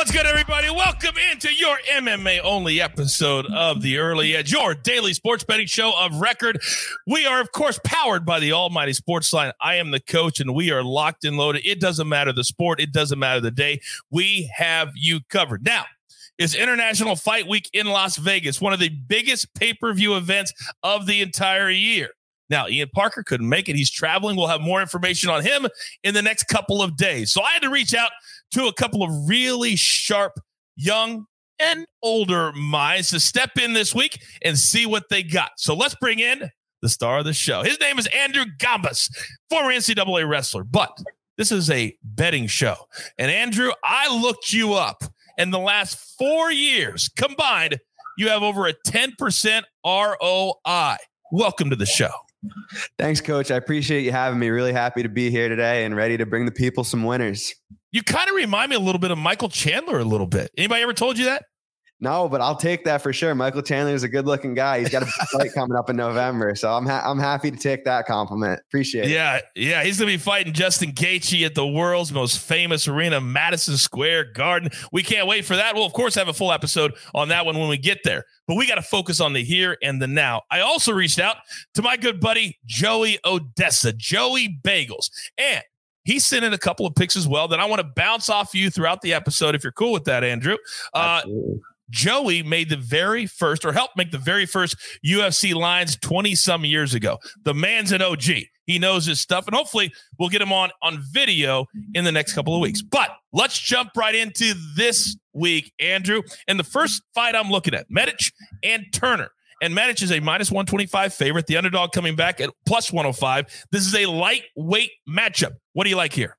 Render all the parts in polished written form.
What's good, everybody? Welcome into your MMA-only episode of The Early Edge, your daily sports betting show of record. We are, of course, powered by the almighty SportsLine. I am the coach, and we are locked and loaded. It doesn't matter the sport. It doesn't matter the day. We have you covered. Now, it's International Fight Week in Las Vegas, one of the biggest pay-per-view events of the entire year. Now, Ian Parker couldn't make it. He's traveling. We'll have more information on him in the next couple of days. So I had to reach out to a couple of really sharp, young, and older minds to step in this week and see what they got. So let's bring in the star of the show. His name is Andrew Gombas, former NCAA wrestler. But this is a betting show. And Andrew, I looked you up. In the last 4 years combined, you have over a 10% ROI. Welcome to the show. Thanks, Coach. I appreciate you having me. Really happy to be here today and ready to bring the people some winners. You kind of remind me a little bit of Michael Chandler a little bit. Anybody ever told you that? No, but I'll take that for sure. Michael Chandler is a good-looking guy. He's got a fight coming up in November, so I'm happy to take that compliment. Appreciate it. Yeah. He's gonna be fighting Justin Gaethje at the world's most famous arena, Madison Square Garden. We can't wait for that. We'll of course have a full episode on that one when we get there. But we got to focus on the here and the now. I also reached out to my good buddy Joey Odessa, Joey Bagels, and he sent in a couple of picks as well that I want to bounce off you throughout the episode. If you're cool with that, Andrew. Joey made the very first or helped make the very first UFC lines 20 some years ago. The man's an OG. He knows his stuff, and hopefully we'll get him on video in the next couple of weeks. But let's jump right into this week, Andrew. And the first fight I'm looking at, Medich and Turner. And Medich is a minus 125 favorite. The underdog coming back at plus 105. This is a lightweight matchup. What do you like here?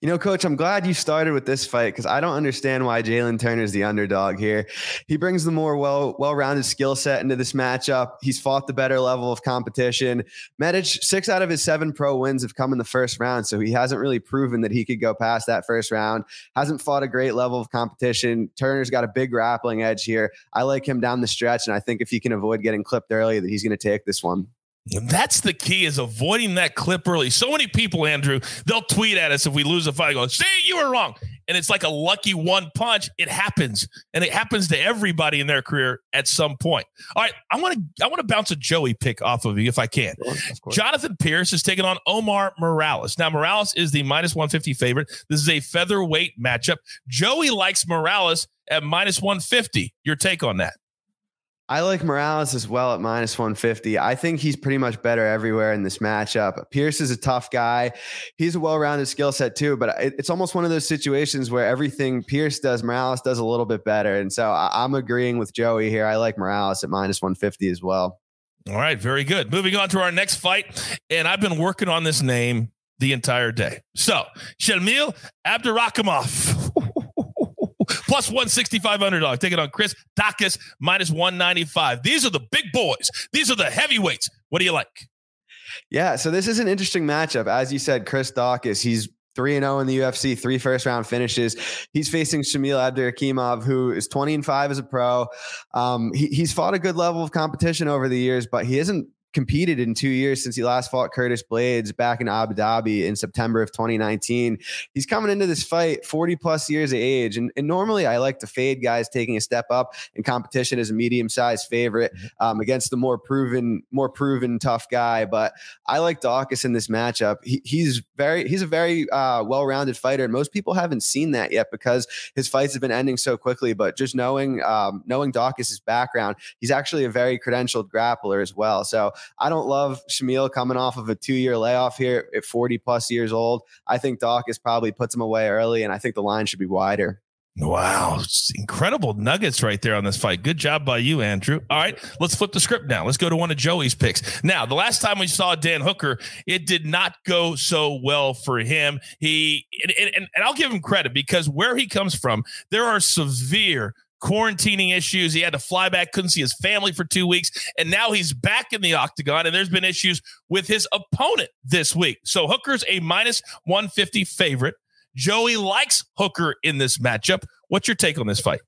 You know, Coach, I'm glad you started with this fight because I don't understand why Jalen Turner is the underdog here. He brings the more well-rounded skill set into this matchup. He's fought the better level of competition. Medich, 6 out of his 7 pro wins have come in the first round, so he hasn't really proven that he could go past that first round. Hasn't fought a great level of competition. Turner's got a big grappling edge here. I like him down the stretch, and I think if he can avoid getting clipped early, that he's going to take this one. That's the key, is avoiding that clip early. So many people, Andrew, they'll tweet at us if we lose a fight, go, "Say you were wrong." And it's like a lucky one punch. It happens. And it happens to everybody in their career at some point. All right. I want to bounce a Joey pick off of you if I can. Of course. Jonathan Pierce is taking on Omar Morales. Now, Morales is the minus 150 favorite. This is a featherweight matchup. Joey likes Morales at minus 150. Your take on that? I like Morales as well at minus 150. I think he's pretty much better everywhere in this matchup. Pierce is a tough guy. He's a well-rounded skill set too, but it's almost one of those situations where everything Pierce does, Morales does a little bit better. And so I'm agreeing with Joey here. I like Morales at minus 150 as well. All right, very good. Moving on to our next fight. And I've been working on this name the entire day. So Shamil Abdurakhimov. Plus 165 underdog. Take it on Chris Daukaus, minus 195. These are the big boys. These are the heavyweights. What do you like? Yeah, so this is an interesting matchup. As you said, Chris Daukaus, he's 3-0 in the UFC, 3 first-round finishes. He's facing Shamil Abdurakhimov, who is 20-5 as a pro. He's fought a good level of competition over the years, but he isn't competed in 2 years since he last fought Curtis Blades back in Abu Dhabi in September of 2019. He's coming into this fight 40 plus years of age. And normally I like to fade guys taking a step up in competition as a medium-sized favorite against the more proven tough guy. But I like Daukaus in this matchup. He's a very well-rounded fighter. And most people haven't seen that yet because his fights have been ending so quickly. But just knowing Daukaus' background, he's actually a very credentialed grappler as well. So I don't love Shamil coming off of a 2-year layoff here at 40 plus years old. I think Daukaus probably puts him away early, and I think the line should be wider. Wow. Incredible nuggets right there on this fight. Good job by you, Andrew. All right, let's flip the script now. Let's go to one of Joey's picks. Now, the last time we saw Dan Hooker, it did not go so well for him. And I'll give him credit because where he comes from, there are severe quarantining issues. He had to fly back, couldn't see his family for 2 weeks, and now he's back in the octagon, and there's been issues with his opponent this week. So Hooker's a minus 150 favorite. Joey likes Hooker in this matchup. What's your take on this fight?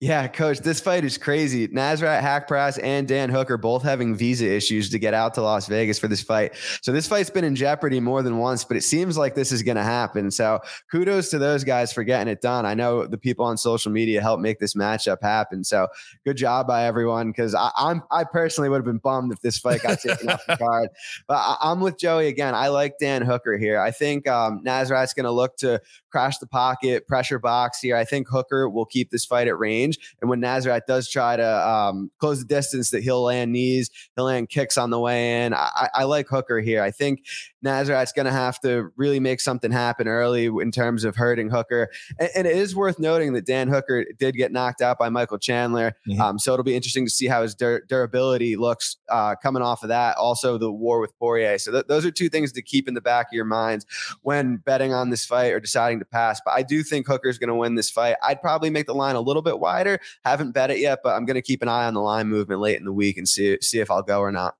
Yeah, Coach, this fight is crazy. Nasrat Haqparast and Dan Hooker both having visa issues to get out to Las Vegas for this fight. So this fight's been in jeopardy more than once, but it seems like this is going to happen. So kudos to those guys for getting it done. I know the people on social media helped make this matchup happen. So good job by everyone, because I personally would have been bummed if this fight got taken off the card. But I'm with Joey again. I like Dan Hooker here. I think Nasrat's going to look to crash the pocket, pressure box here. I think Hooker will keep this fight at range. And when Nasrat does try to close the distance, that he'll land knees, he'll land kicks on the way in. I like Hooker here. I think Nasrat's going to have to really make something happen early in terms of hurting Hooker. And it is worth noting that Dan Hooker did get knocked out by Michael Chandler. Mm-hmm. So it'll be interesting to see how his durability looks coming off of that. Also the war with Poirier. So those are two things to keep in the back of your minds when betting on this fight or deciding to pass. But I do think Hooker's going to win this fight. I'd probably make the line a little bit wide. Haven't bet it yet, but I'm going to keep an eye on the line movement late in the week and see if I'll go or not.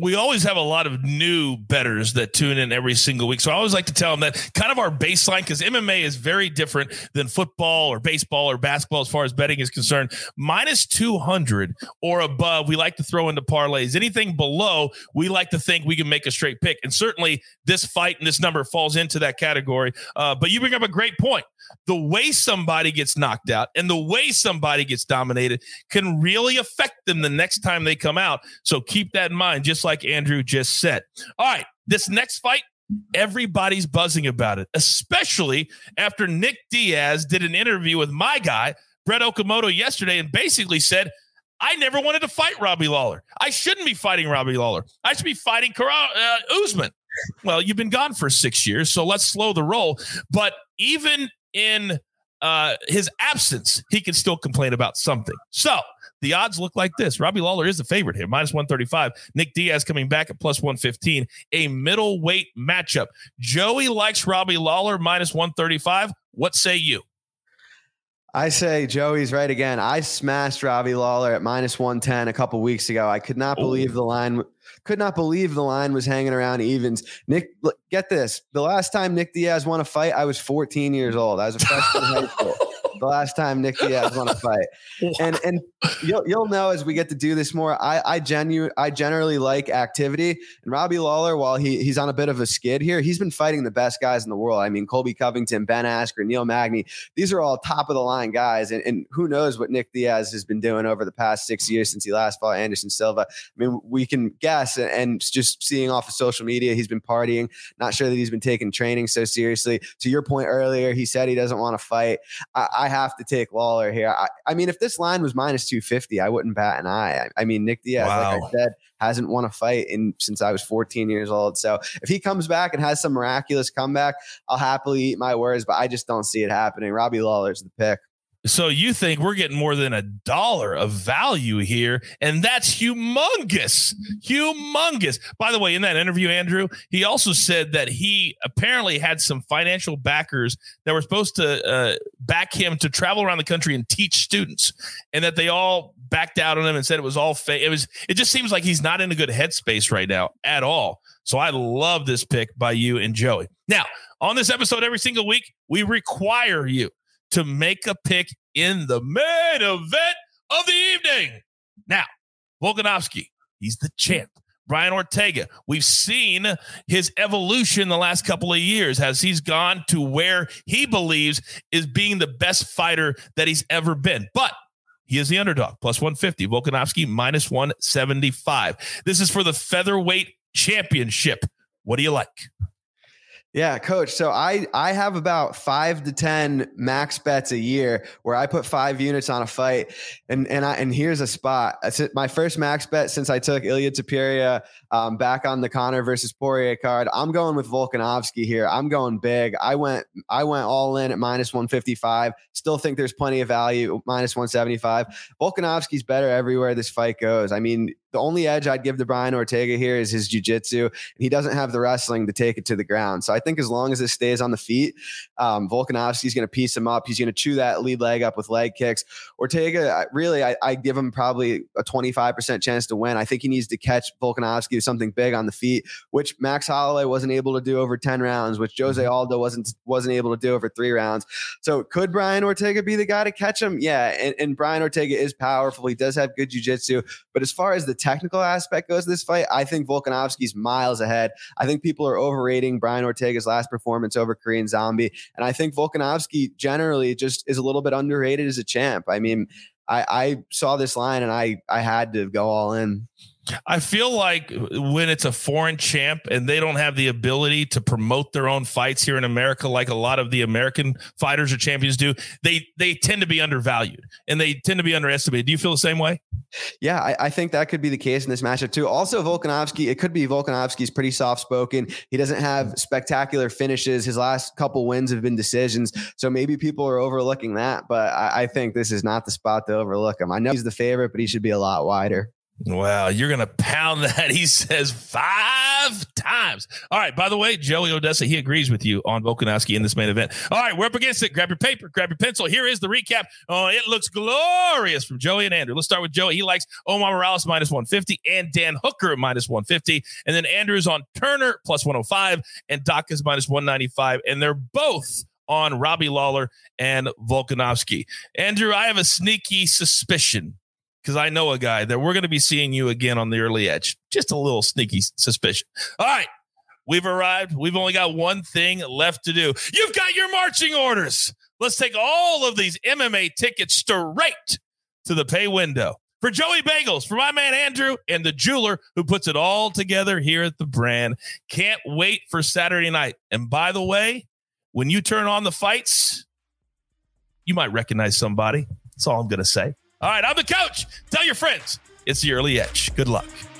We always have a lot of new bettors that tune in every single week. So I always like to tell them that kind of our baseline, because MMA is very different than football or baseball or basketball as far as betting is concerned. Minus 200 or above, we like to throw into parlays. Anything below, we like to think we can make a straight pick. And certainly this fight and this number falls into that category. But you bring up a great point. The way somebody gets knocked out and the way somebody gets dominated can really affect them the next time they come out. So keep that in mind, just like Andrew just said. All right, this next fight, everybody's buzzing about it, especially after Nick Diaz did an interview with my guy, Brett Okamoto, yesterday and basically said, I never wanted to fight Robbie Lawler. I shouldn't be fighting Robbie Lawler. I should be fighting Usman. Well, you've been gone for 6 years, so let's slow the roll. But even in his absence, he can still complain about something. So the odds look like this. Robbie Lawler is the favorite here, minus 135. Nick Diaz coming back at plus 115, a middleweight matchup. Joey likes Robbie Lawler, minus 135. What say you? I say Joey's right again. I smashed Robbie Lawler at minus 110 a couple weeks ago. I could not believe the line. Could not believe the line was hanging around evens. Nick, get this. The last time Nick Diaz won a fight, I was 14 years old. I was a freshman in high school. The last time Nick Diaz won a fight. And you'll know as we get to do this more, I generally like activity. And Robbie Lawler, while he's on a bit of a skid here, he's been fighting the best guys in the world. I mean, Colby Covington, Ben Askren, Neil Magny, these are all top of the line guys. And who knows what Nick Diaz has been doing over the past 6 years since he last fought Anderson Silva. I mean, we can guess and just seeing off of social media, he's been partying. Not sure that he's been taking training so seriously. To your point earlier, he said he doesn't want to fight. I have to take Lawler here. I mean, if this line was minus 250, I wouldn't bat an eye. I mean, Nick Diaz, like I said, hasn't won a fight since I was 14 years old. So if he comes back and has some miraculous comeback, I'll happily eat my words, but I just don't see it happening. Robbie Lawler's the pick. So you think we're getting more than $1 of value here, and that's humongous, humongous. By the way, in that interview, Andrew, he also said that he apparently had some financial backers that were supposed to back him to travel around the country and teach students, and that they all backed out on him and said it was all fake. It just seems like he's not in a good headspace right now at all. So I love this pick by you and Joey. Now, on this episode, every single week, we require you to make a pick in the main event of the evening. Now, Volkanovski, he's the champ. Brian Ortega, we've seen his evolution the last couple of years as he's gone to where he believes is being the best fighter that he's ever been. But he is the underdog, plus 150. Volkanovski, minus 175. This is for the featherweight championship. What do you like? Yeah, Coach. So I have about 5 to 10 max bets a year where I put 5 units on a fight, and here's a spot. My first max bet since I took Ilya Tapiria back on the Conor versus Poirier card. I'm going with Volkanovski here. I'm going big. I went all in at minus 155. Still think there's plenty of value, minus 175. Volkanovski's better everywhere this fight goes. I mean, The only edge I'd give to Brian Ortega here is his jiu-jitsu. He doesn't have the wrestling to take it to the ground. So I think as long as it stays on the feet, Volkanovski's going to piece him up. He's going to chew that lead leg up with leg kicks. Ortega, really, I give him probably a 25% chance to win. I think he needs to catch Volkanovski with something big on the feet, which Max Holloway wasn't able to do over 10 rounds, which Jose Aldo wasn't able to do over 3 rounds. So could Brian Ortega be the guy to catch him? Yeah, and Brian Ortega is powerful. He does have good jiu-jitsu. But as far as the technical aspect goes to this fight, I think Volkanovski's miles ahead. I think people are overrating Brian Ortega's last performance over Korean Zombie. And I think Volkanovski generally just is a little bit underrated as a champ. I mean, I saw this line and I had to go all in. I feel like when it's a foreign champ and they don't have the ability to promote their own fights here in America, like a lot of the American fighters or champions do, they tend to be undervalued and they tend to be underestimated. Do you feel the same way? Yeah, I think that could be the case in this matchup too. Also, Volkanovski, it could be Volkanovski's pretty soft-spoken. He doesn't have spectacular finishes. His last couple wins have been decisions. So maybe people are overlooking that, but I think this is not the spot to overlook him. I know he's the favorite, but he should be a lot wider. Wow, you're going to pound that, he says, 5 times. All right, by the way, Joey Odessa, he agrees with you on Volkanovski in this main event. All right, we're up against it. Grab your paper, grab your pencil. Here is the recap. Oh, it looks glorious from Joey and Andrew. Let's start with Joey. He likes Omar Morales minus 150 and Dan Hooker minus 150. And then Andrew's on Turner plus 105 and Daukaus minus 195. And they're both on Robbie Lawler and Volkanovski. Andrew, I have a sneaky suspicion, because I know a guy, that we're going to be seeing you again on The Early Edge. Just a little sneaky suspicion. All right, we've arrived. We've only got one thing left to do. You've got your marching orders. Let's take all of these MMA tickets straight to the pay window. For Joey Bagels, for my man Andrew, and the jeweler who puts it all together here at the brand. Can't wait for Saturday night. And by the way, when you turn on the fights, you might recognize somebody. That's all I'm going to say. All right, I'm the coach. Tell your friends. It's The Early Edge. Good luck.